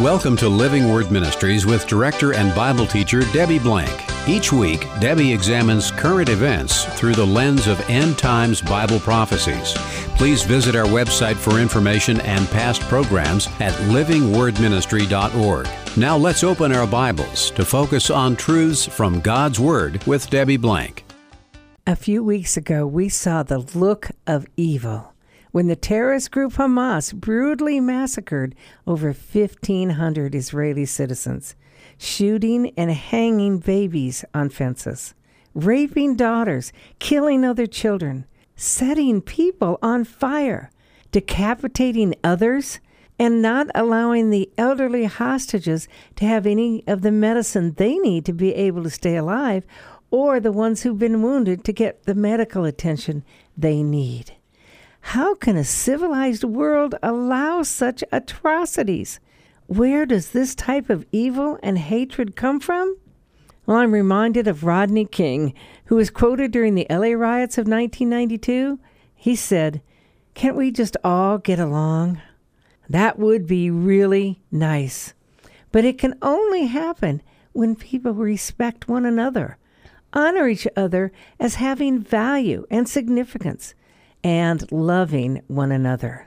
Welcome to Living Word Ministries with director and Bible teacher Debbie Blank. Each week, Debbie examines current events through the lens of end times Bible prophecies. Please visit our website for information and past programs at livingwordministry.org. Now let's open our Bibles to focus on truths from God's Word with Debbie Blank. A few weeks ago, we saw the look of evil when the terrorist group Hamas brutally massacred over 1,500 Israeli citizens, shooting and hanging babies on fences, raping daughters, killing other children, setting people on fire, decapitating others, and not allowing the elderly hostages to have any of the medicine they need to be able to stay alive, or the ones who've been wounded to get the medical attention they need. How can a civilized world allow such atrocities? Where does this type of evil and hatred come from? Well, I'm reminded of Rodney King, who was quoted during the LA riots of 1992. He said, "Can't we just all get along? That would be really nice. But it can only happen when people respect one another, honor each other as having value and significance, and loving one another."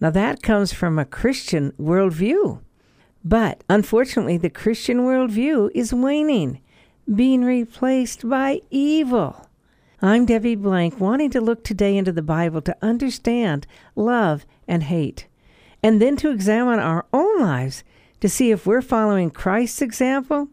Now that comes from a Christian worldview. But unfortunately, the Christian worldview is waning, being replaced by evil. I'm Debbie Blank, wanting to look today into the Bible to understand love and hate, and then to examine our own lives to see if we're following Christ's example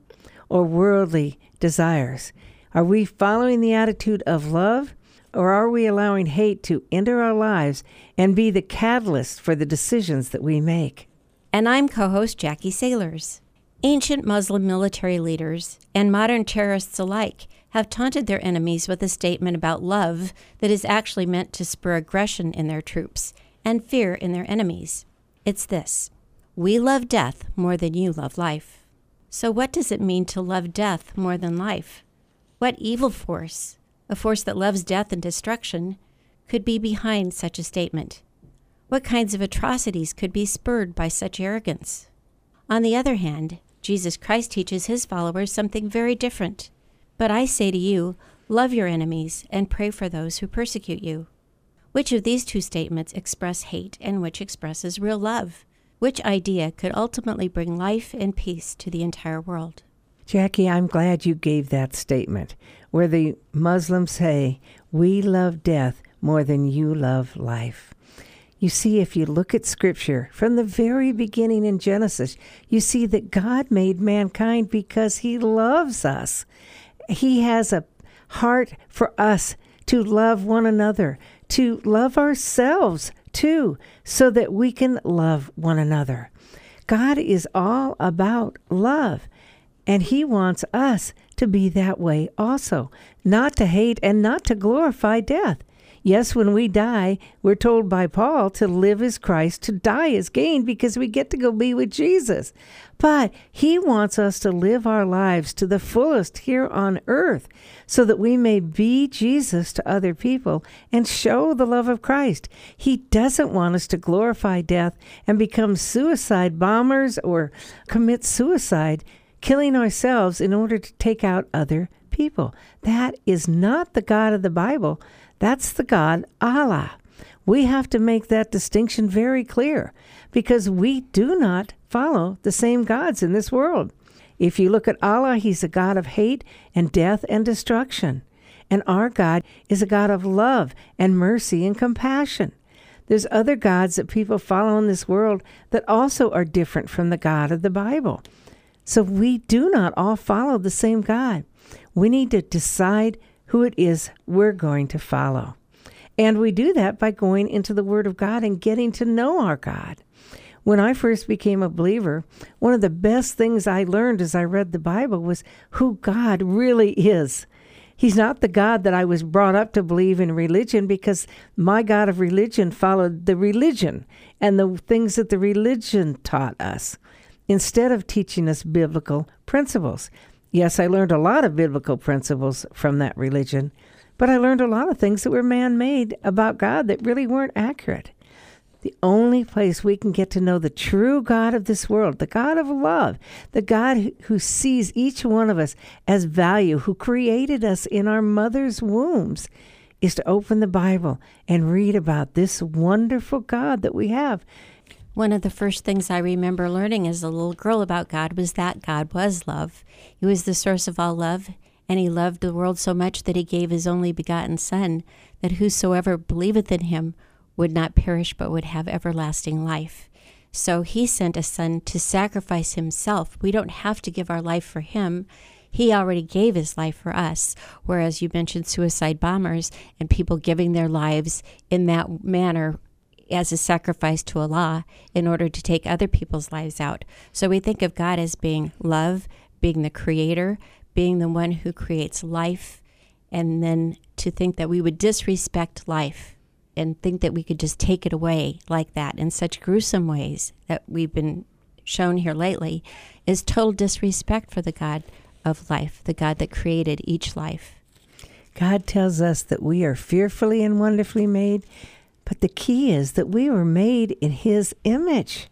or worldly desires. Are we following the attitude of love, or are we allowing hate to enter our lives and be the catalyst for the decisions that we make? And I'm co-host Jackie Sailors. Ancient Muslim military leaders and modern terrorists alike have taunted their enemies with a statement about love that is actually meant to spur aggression in their troops and fear in their enemies. It's this: we love death more than you love life. So what does it mean to love death more than life? What evil force, a force that loves death and destruction, could be behind such a statement? What kinds of atrocities could be spurred by such arrogance? On the other hand, Jesus Christ teaches his followers something very different. "But I say to you, love your enemies and pray for those who persecute you." Which of these two statements express hate and which expresses real love? Which idea could ultimately bring life and peace to the entire world? Jackie, I'm glad you gave that statement where the Muslims say, "We love death more than you love life." You see, if you look at Scripture from the very beginning in Genesis, you see that God made mankind because he loves us. He has a heart for us to love one another, to love ourselves too, so that we can love one another. God is all about love, and he wants us to be that way also, not to hate and not to glorify death. Yes, when we die, we're told by Paul to live as Christ, to die as gain, because we get to go be with Jesus. But he wants us to live our lives to the fullest here on earth so that we may be Jesus to other people and show the love of Christ. He doesn't want us to glorify death and become suicide bombers or commit suicide, killing ourselves in order to take out other people. That is not the God of the Bible. That's the God, Allah. We have to make that distinction very clear because we do not follow the same gods in this world. If you look at Allah, he's a God of hate and death and destruction. And our God is a God of love and mercy and compassion. There's other gods that people follow in this world that also are different from the God of the Bible. So we do not all follow the same God. We need to decide who it is we're going to follow. And we do that by going into the Word of God and getting to know our God. When I first became a believer, one of the best things I learned as I read the Bible was who God really is. He's not the God that I was brought up to believe in religion, because my God of religion followed the religion and the things that the religion taught us, instead of teaching us biblical principles. Yes, I learned a lot of biblical principles from that religion, but I learned a lot of things that were man-made about God that really weren't accurate. the only place we can get to know the true God of this world, the God of love, the God who sees each one of us as value, who created us in our mother's wombs, is to open the Bible and read about this wonderful God that we have. One of the first things I remember learning as a little girl about God was that God was love. He was the source of all love, and he loved the world so much that he gave his only begotten Son, that whosoever believeth in him would not perish but would have everlasting life. So he sent a Son to sacrifice himself. We don't have to give our life for him. He already gave his life for us, whereas you mentioned suicide bombers and people giving their lives in that manner as a sacrifice to Allah in order to take other people's lives out. So we think of God as being love, being the creator, being the one who creates life, and then to think that we would disrespect life and think that we could just take it away like that in such gruesome ways that we've been shown here lately is total disrespect for the God of life, the God that created each life. God tells us that we are fearfully and wonderfully made, but the key is that we were made in his image.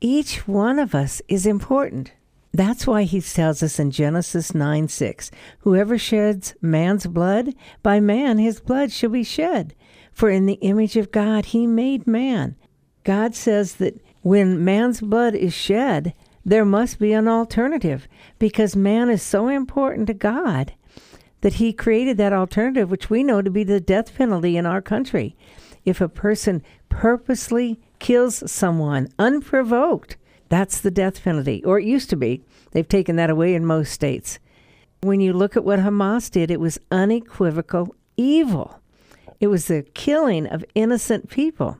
Each one of us is important. That's why he tells us in Genesis 9:6, whoever sheds man's blood, by man his blood shall be shed. For in the image of God he made man. God says that when man's blood is shed, there must be an alternative, because man is so important to God that he created that alternative, which we know to be the death penalty in our country. If a person purposely kills someone unprovoked, that's the death penalty, or it used to be. They've taken that away in most states. When you look at what Hamas did, it was unequivocal evil. It was the killing of innocent people.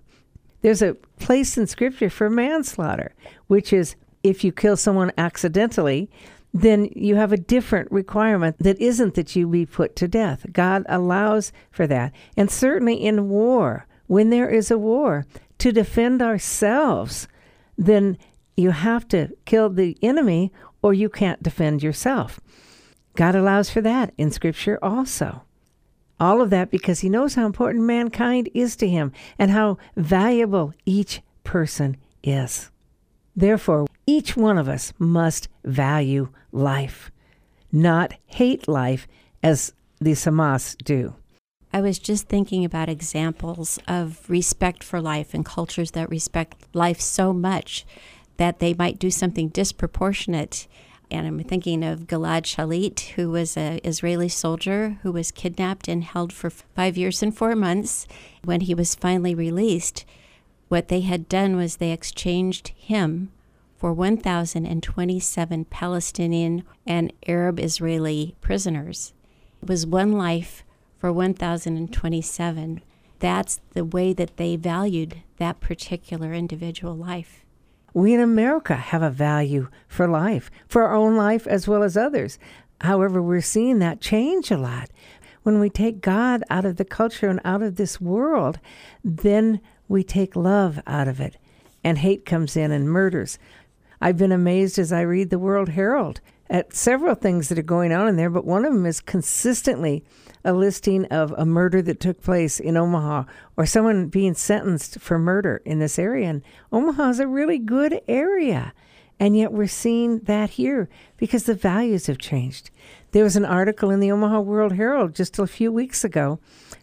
There's a place in Scripture for manslaughter, which is if you kill someone accidentally, then you have a different requirement that isn't that you be put to death. God allows for that. And certainly in war, when there is a war, to defend ourselves, then you have to kill the enemy or you can't defend yourself. God allows for that in Scripture also. All of that because he knows how important mankind is to him and how valuable each person is. Therefore, each one of us must value life, not hate life as the Hamas do. I was just thinking about examples of respect for life and cultures that respect life so much that they might do something disproportionate. And I'm thinking of Gilad Shalit, who was an Israeli soldier who was kidnapped and held for 5 years and 4 months. When he was finally released, what they had done was they exchanged him for 1,027 Palestinian and Arab Israeli prisoners. It was one life for 1,027. That's the way that they valued that particular individual life. We in America have a value for life, for our own life as well as others. However, we're seeing that change a lot. When we take God out of the culture and out of this world, then we take love out of it, and hate comes in and murders. I've been amazed as I read the World Herald at several things that are going on in there, but one of them is consistently a listing of a murder that took place in Omaha or someone being sentenced for murder in this area. And Omaha is a really good area, and yet we're seeing that here because the values have changed. There was an article in the Omaha World Herald just a few weeks ago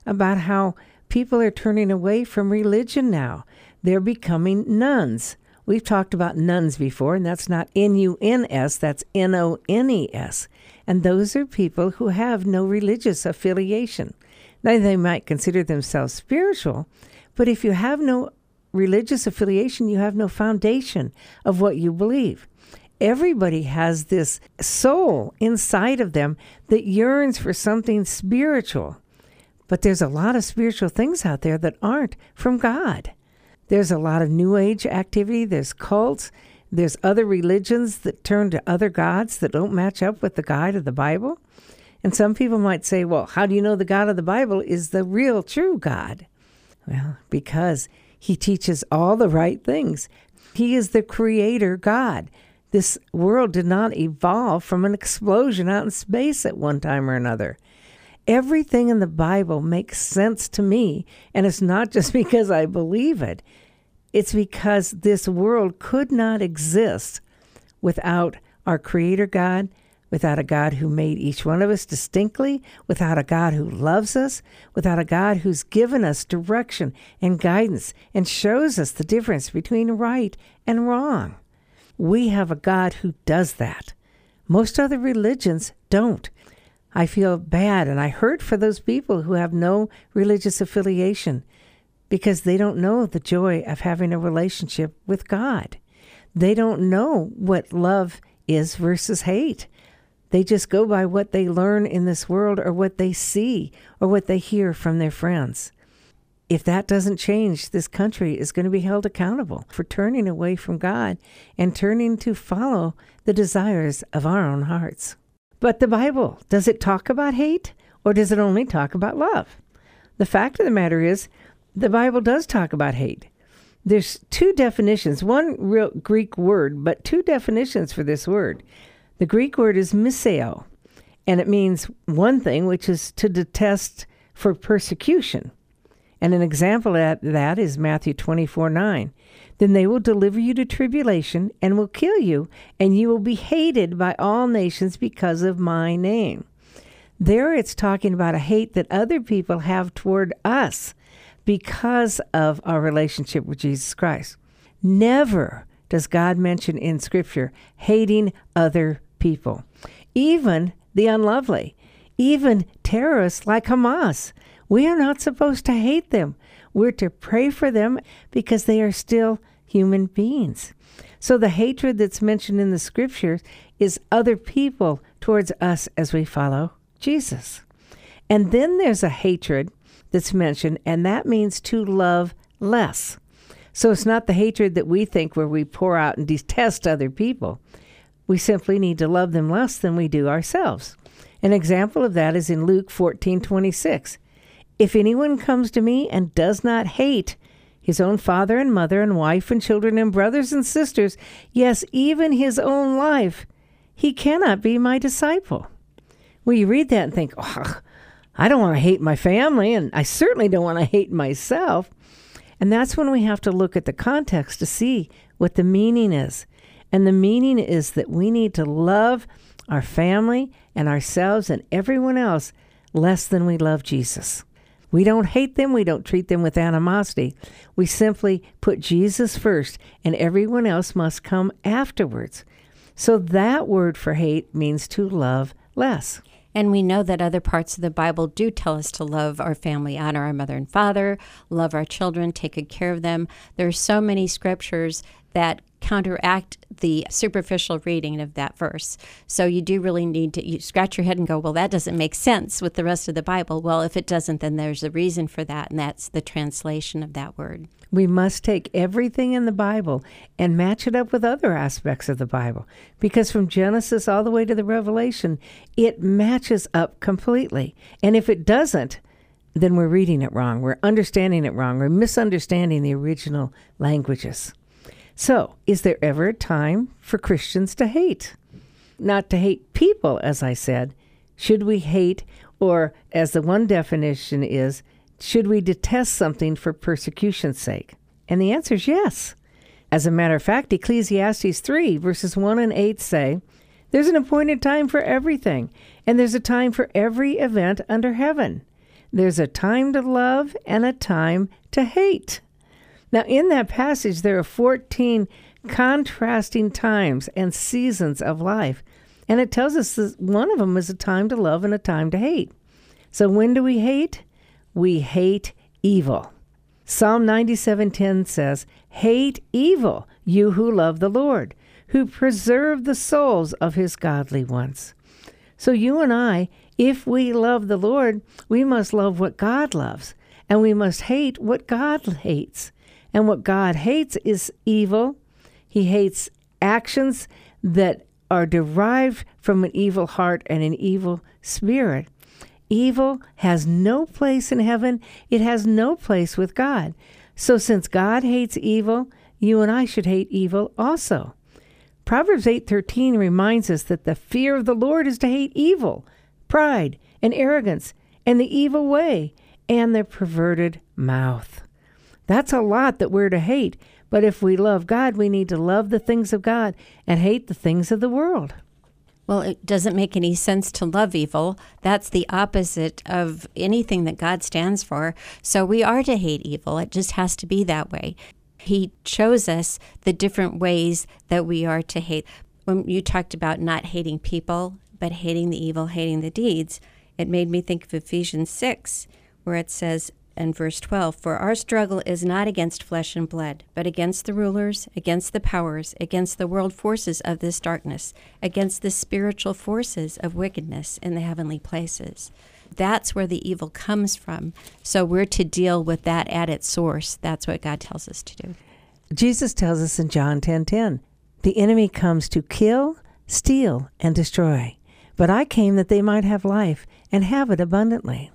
about how people are turning away from religion now. They're becoming nuns. We've talked about nuns before, and that's not N-U-N-S, that's N-O-N-E-S. And those are people who have no religious affiliation. Now, they might consider themselves spiritual, but if you have no religious affiliation, you have no foundation of what you believe. Everybody has this soul inside of them that yearns for something spiritual. But there's a lot of spiritual things out there that aren't from God. There's a lot of New Age activity. There's cults. There's other religions that turn to other gods that don't match up with the God of the Bible. And some people might say, well, how do you know the God of the Bible is the real, true God? Well, because he teaches all the right things. He is the creator God. This world did not evolve from an explosion out in space at one time or another. Everything in the Bible makes sense to me, and it's not just because I believe it. It's because this world could not exist without our Creator God, without a God who made each one of us distinctly, without a God who loves us, without a God who's given us direction and guidance and shows us the difference between right and wrong. We have a God who does that. Most other religions don't. I feel bad, and I hurt for those people who have no religious affiliation because they don't know the joy of having a relationship with God. They don't know what love is versus hate. They just go by what they learn in this world or what they see or what they hear from their friends. If that doesn't change, this country is going to be held accountable for turning away from God and turning to follow the desires of our own hearts. But the Bible, does it talk about hate or does it only talk about love? The fact of the matter is, the Bible does talk about hate. There's two definitions, one real Greek word, but two definitions for this word. The Greek word is miseo, and it means one thing, which is to detest for persecution. And an example of that is Matthew 24:9. Then they will deliver you to tribulation and will kill you, and you will be hated by all nations because of my name. There it's talking about a hate that other people have toward us because of our relationship with Jesus Christ. Never does God mention in Scripture hating other people, even the unlovely, even terrorists like Hamas. We are not supposed to hate them. We're to pray for them because they are still human beings. So the hatred that's mentioned in the Scriptures is other people towards us as we follow Jesus. And then there's a hatred that's mentioned, and that means to love less. So it's not the hatred that we think where we pour out and detest other people. We simply need to love them less than we do ourselves. An example of that is in Luke 14:26. If anyone comes to me and does not hate his own father and mother and wife and children and brothers and sisters, yes, even his own life, he cannot be my disciple. Well, you read that and think, oh, I don't want to hate my family, and I certainly don't want to hate myself. And that's when we have to look at the context to see what the meaning is. And the meaning is that we need to love our family and ourselves and everyone else less than we love Jesus. We don't hate them. We don't treat them with animosity. We simply put Jesus first, and everyone else must come afterwards. So that word for hate means to love less. And we know that other parts of the Bible do tell us to love our family, honor our mother and father, love our children, take good care of them. There are so many scriptures that counteract the superficial reading of that verse. So you do really need to scratch your head and go, well, that doesn't make sense with the rest of the Bible. Well, if it doesn't, then there's a reason for that, and that's the translation of that word. We must take everything in the Bible and match it up with other aspects of the Bible, because from Genesis all the way to the Revelation, it matches up completely. And if it doesn't, then we're reading it wrong. We're understanding it wrong. We're misunderstanding the original languages. So, is there ever a time for Christians to hate? Not to hate people, as I said. Should we hate, or as the one definition is, should we detest something for persecution's sake? And the answer is yes. As a matter of fact, Ecclesiastes 3, verses 1 and 8 say, there's an appointed time for everything, and there's a time for every event under heaven. There's a time to love and a time to hate. Now, in that passage, there are 14 contrasting times and seasons of life. And it tells us that one of them is a time to love and a time to hate. So when do we hate? We hate evil. Psalm 97:10 says, hate evil, you who love the Lord, who preserve the souls of his godly ones. So you and I, if we love the Lord, we must love what God loves, and we must hate what God hates. And what God hates is evil. He hates actions that are derived from an evil heart and an evil spirit. Evil has no place in heaven. It has no place with God. So since God hates evil, you and I should hate evil also. Proverbs 8:13 reminds us that the fear of the Lord is to hate evil, pride and arrogance, and the evil way, and the perverted mouth. That's a lot that we're to hate, But if we love God, we need to love the things of God and hate the things of the world. Well, it doesn't make any sense to love evil. That's the opposite of anything that God stands for. So we are to hate evil. It just has to be that way. He shows us the different ways that we are to hate. When you talked about not hating people, but hating the evil, hating the deeds, it made me think of Ephesians 6, where it says in verse 12, "For our struggle is not against flesh and blood, but against the rulers, against the powers, against the world forces of this darkness, against the spiritual forces of wickedness in the heavenly places." That's where the evil comes from. So we're to deal with that at its source. That's what God tells us to do. Jesus tells us in John 10:10, "The enemy comes to kill, steal, and destroy. But I came that they might have life and have it abundantly."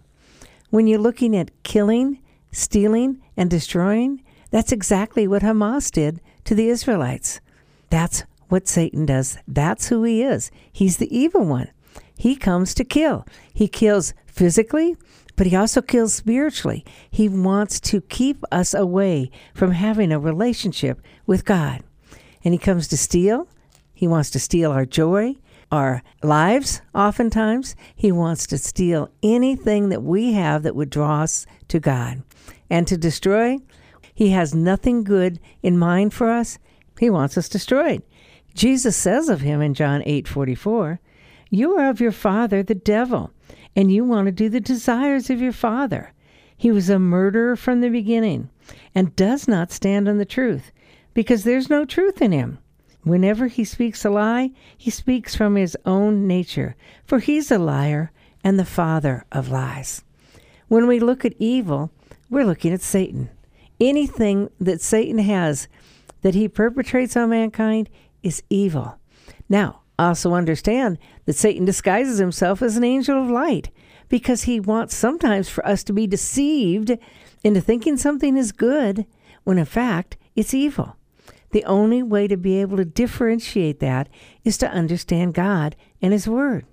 When you're looking at killing, stealing, and destroying, that's exactly what Hamas did to the Israelites. That's what Satan does. That's who he is. He's the evil one. He comes to kill. He kills physically, but he also kills spiritually. He wants to keep us away from having a relationship with God. And he comes to steal. He wants to steal our joy, our lives. Oftentimes, he wants to steal anything that we have that would draw us to God. And to destroy, he has nothing good in mind for us. He wants us destroyed. Jesus says of him in John 8:44, "You are of your father, the devil, and you want to do the desires of your father. He was a murderer from the beginning and does not stand on the truth, because there's no truth in him. Whenever he speaks a lie, he speaks from his own nature, for he's a liar and the father of lies." When we look at evil, we're looking at Satan. Anything that Satan has that he perpetrates on mankind is evil. Now, also understand that Satan disguises himself as an angel of light because he wants sometimes for us to be deceived into thinking something is good when in fact it's evil. The only way to be able to differentiate that is to understand God and His Word.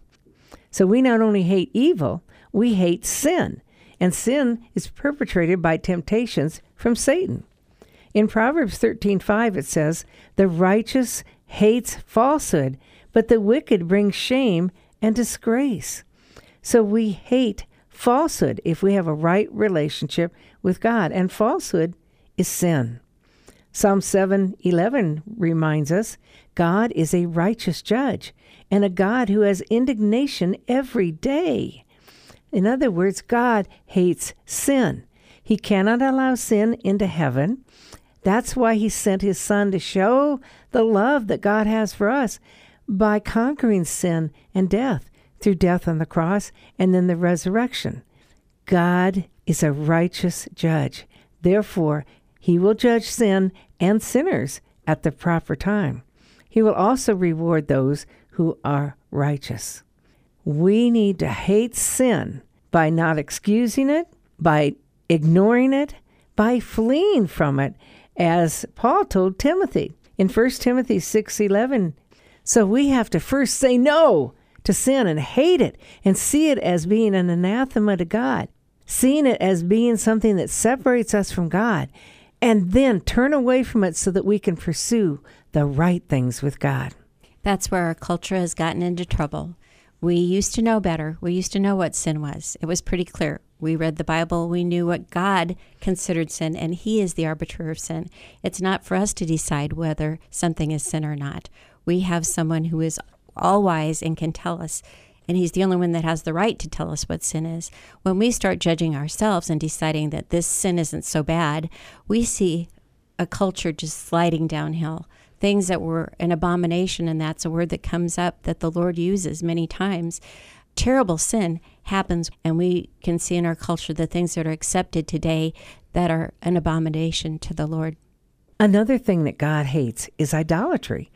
So we not only hate evil, we hate sin. And sin is perpetrated by temptations from Satan. In Proverbs 13:5 it says, "The righteous hates falsehood, but the wicked brings shame and disgrace." So we hate falsehood if we have a right relationship with God, and falsehood is sin. Psalm 7:11 reminds us, "God is a righteous judge and a God who has indignation every day." In other words, God hates sin. He cannot allow sin into heaven. That's why He sent His Son to show the love that God has for us, by conquering sin and death through death on the cross and then the resurrection. God is a righteous judge. Therefore, He will judge sin and sinners at the proper time. He will also reward those who are righteous. We need to hate sin by not excusing it, by ignoring it, by fleeing from it, as Paul told Timothy in 1 Timothy 6:11. So we have to first say no to sin and hate it and see it as being an anathema to God, seeing it as being something that separates us from God, and then turn away from it so that we can pursue the right things with God. That's where our culture has gotten into trouble. We used to know better. We used to know what sin was. It was pretty clear. We read the Bible. We knew what God considered sin, and He is the arbiter of sin. It's not for us to decide whether something is sin or not. We have someone who is all-wise and can tell us, and He's the only one that has the right to tell us what sin is. When we start judging ourselves and deciding that this sin isn't so bad, we see a culture just sliding downhill. Things that were an abomination, and that's a word that comes up that the Lord uses many times. Terrible sin happens, and we can see in our culture the things that are accepted today that are an abomination to the Lord. Another thing that God hates is idolatry.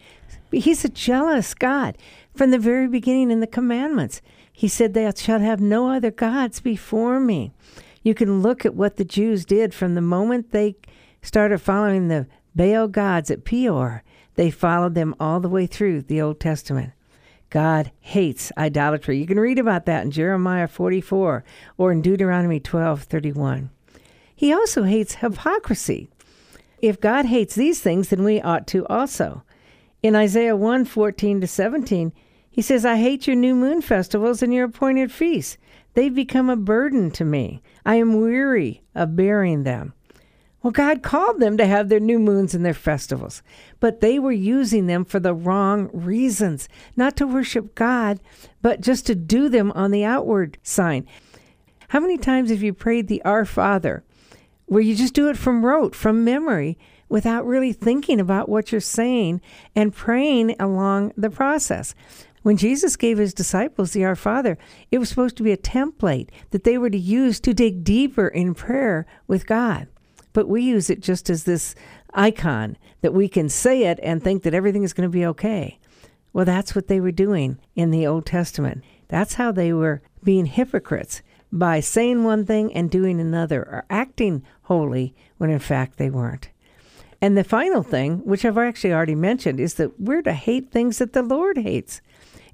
He's a jealous God. From the very beginning in the commandments, He said, "Thou shalt have no other gods before me." You can look at what the Jews did from the moment they started following the Baal gods at Peor. They followed them all the way through the Old Testament. God hates idolatry. You can read about that in Jeremiah 44 or in Deuteronomy 12:31. He also hates hypocrisy. If God hates these things, then we ought to also. In Isaiah 1:14-17, he says, I hate your new moon festivals and your appointed feasts. They've become a burden to me. I am weary of bearing them. Well, God called them to have their new moons and their festivals, but they were using them for the wrong reasons, not to worship God, but just to do them on the outward sign. How many times have you prayed the Our Father, where you just do it from rote, from memory, without really thinking about what you're saying and praying along the process? When Jesus gave his disciples the Our Father, it was supposed to be a template that they were to use to dig deeper in prayer with God. But we use it just as this icon that we can say it and think that everything is going to be okay. Well, that's what they were doing in the Old Testament. That's how they were being hypocrites, by saying one thing and doing another, or acting holy when in fact they weren't. And the final thing, which I've actually already mentioned, is that we're to hate things that the Lord hates.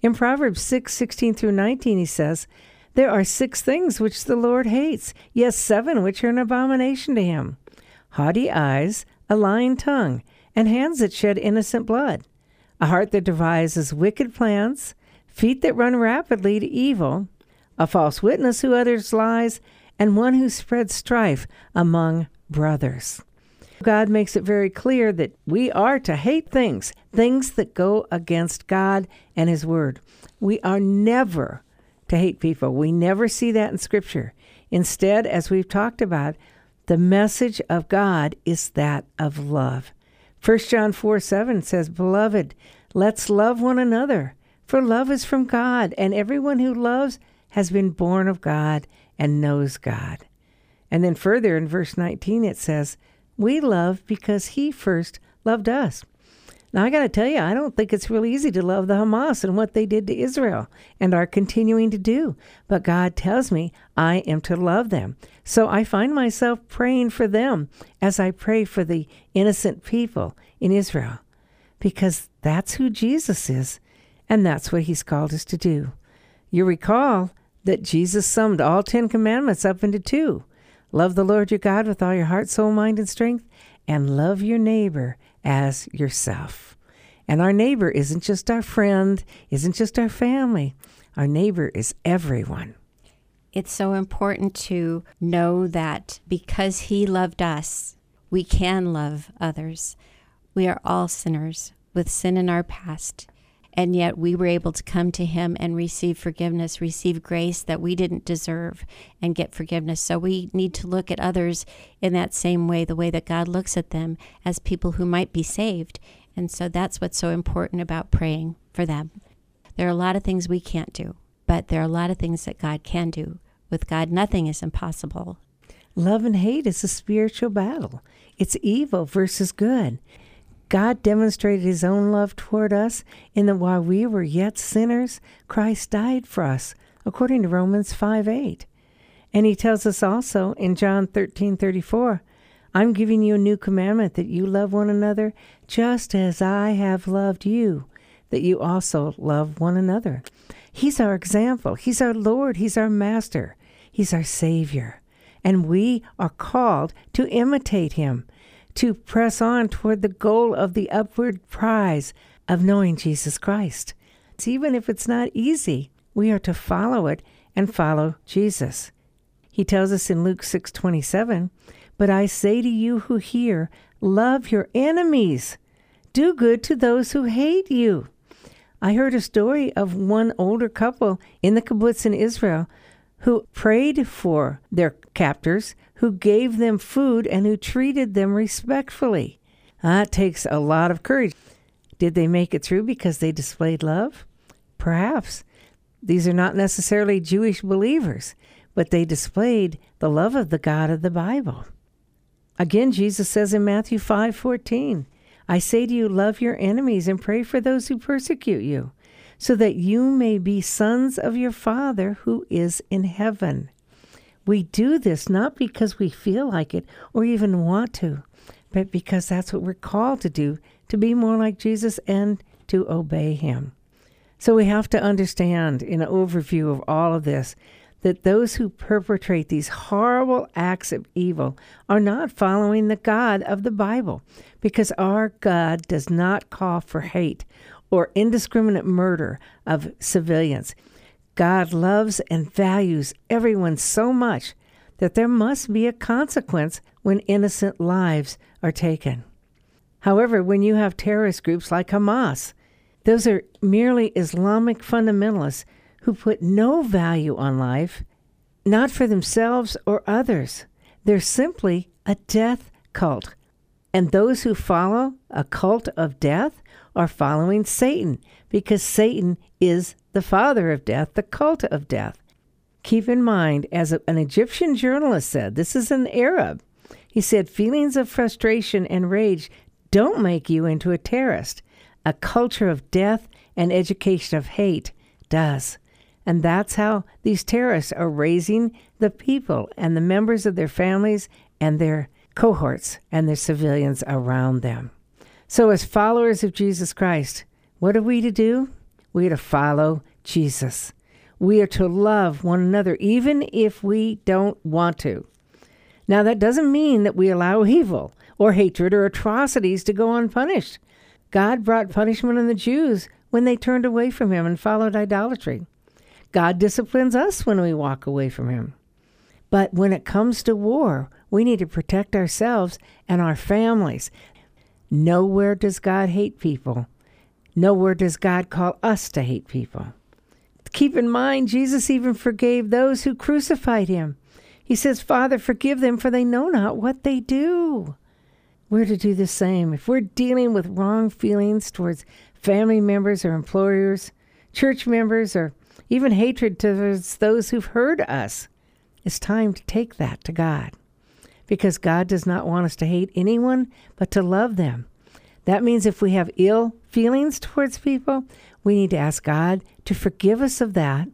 In Proverbs 6:16-19, he says, there are 6 things which the Lord hates, yes, 7 which are an abomination to him. Haughty eyes, a lying tongue, and hands that shed innocent blood, a heart that devises wicked plans, feet that run rapidly to evil, a false witness who utters lies, and one who spreads strife among brothers. God makes it very clear that we are to hate things that go against God and His Word. We are never to hate people. We never see that in Scripture. Instead, as we've talked about, the message of God is that of love. 1 John 4:7 says, Beloved, let's love one another, for love is from God, and everyone who loves has been born of God and knows God. And then further in verse 19, it says, we love because he first loved us. Now, I got to tell you, I don't think it's really easy to love the Hamas and what they did to Israel and are continuing to do. But God tells me I am to love them. So I find myself praying for them as I pray for the innocent people in Israel, because that's who Jesus is, and that's what he's called us to do. You recall that Jesus summed all 10 commandments up into 2. Love the Lord your God with all your heart, soul, mind, and strength, and love your neighbor as yourself. And our neighbor isn't just our friend, isn't just our family. Our neighbor is everyone. It's so important to know that because he loved us, we can love others. We are all sinners with sin in our past. And yet we were able to come to him and receive forgiveness, receive grace that we didn't deserve, and get forgiveness. So we need to look at others in that same way that God looks at them, as people who might be saved. And so that's what's so important about praying for them. There are a lot of things we can't do, but there are a lot of things that God can do. With God, nothing is impossible. Love and hate is a spiritual battle. It's evil versus good. God demonstrated his own love toward us in that while we were yet sinners, Christ died for us, according to Romans 5:8. And he tells us also in John 13:34, I'm giving you a new commandment, that you love one another just as I have loved you, that you also love one another. He's our example. He's our Lord. He's our Master. He's our Savior. And we are called to imitate him, to press on toward the goal of the upward prize of knowing Jesus Christ. So even if it's not easy, we are to follow it and follow Jesus. He tells us in Luke 6:27, but I say to you who hear, love your enemies. Do good to those who hate you. I heard a story of one older couple in the kibbutz in Israel who prayed for their captors, who gave them food, and who treated them respectfully. That takes a lot of courage. Did they make it through because they displayed love? Perhaps. These are not necessarily Jewish believers, but they displayed the love of the God of the Bible. Again, Jesus says in Matthew 5:14, I say to you, love your enemies and pray for those who persecute you, so that you may be sons of your Father who is in heaven. We do this not because we feel like it or even want to, but because that's what we're called to do, to be more like Jesus and to obey him. So we have to understand, in an overview of all of this, that those who perpetrate these horrible acts of evil are not following the God of the Bible, because our God does not call for hate or indiscriminate murder of civilians. God loves and values everyone so much that there must be a consequence when innocent lives are taken. However, when you have terrorist groups like Hamas, those are merely Islamic fundamentalists who put no value on life, not for themselves or others. They're simply a death cult. And those who follow a cult of death are following Satan, because Satan is the father of death, the cult of death. Keep in mind, as an Egyptian journalist said, this is an Arab. He said, feelings of frustration and rage don't make you into a terrorist. A culture of death and education of hate does. And that's how these terrorists are raising the people and the members of their families and their cohorts and their civilians around them. So as followers of Jesus Christ, what are we to do? We are to follow Jesus. We are to love one another, even if we don't want to. Now, that doesn't mean that we allow evil or hatred or atrocities to go unpunished. God brought punishment on the Jews when they turned away from him and followed idolatry. God disciplines us when we walk away from him. But when it comes to war, we need to protect ourselves and our families. Nowhere does God hate people. Nowhere does God call us to hate people. Keep in mind, Jesus even forgave those who crucified him. He says, Father, forgive them, for they know not what they do. We're to do the same. If we're dealing with wrong feelings towards family members or employers, church members, or even hatred towards those who've hurt us, it's time to take that to God, because God does not want us to hate anyone, but to love them. That means if we have ill feelings towards people, we need to ask God to forgive us of that.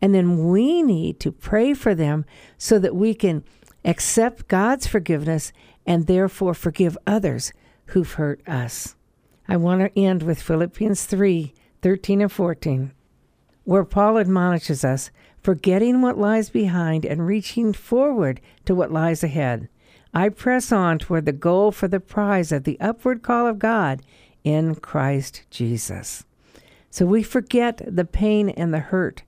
And then we need to pray for them so that we can accept God's forgiveness and therefore forgive others who've hurt us. I want to end with Philippians 3:13 and 14, where Paul admonishes us, forgetting what lies behind and reaching forward to what lies ahead. I press on toward the goal for the prize of the upward call of God in Christ Jesus. So we forget the pain and the hurt.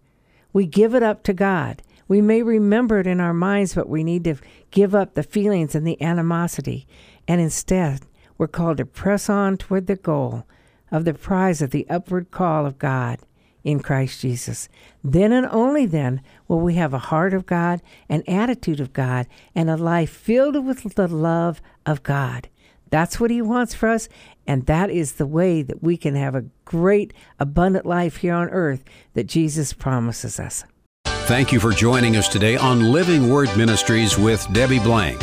We give it up to God. We may remember it in our minds, but we need to give up the feelings and the animosity. And instead, we're called to press on toward the goal of the prize of the upward call of God in Christ Jesus. Then and only then will we have a heart of God, an attitude of God, and a life filled with the love of God. That's what he wants for us, and that is the way that we can have a great, abundant life here on earth that Jesus promises us. Thank you for joining us today on Living Word Ministries with Debbie Blank.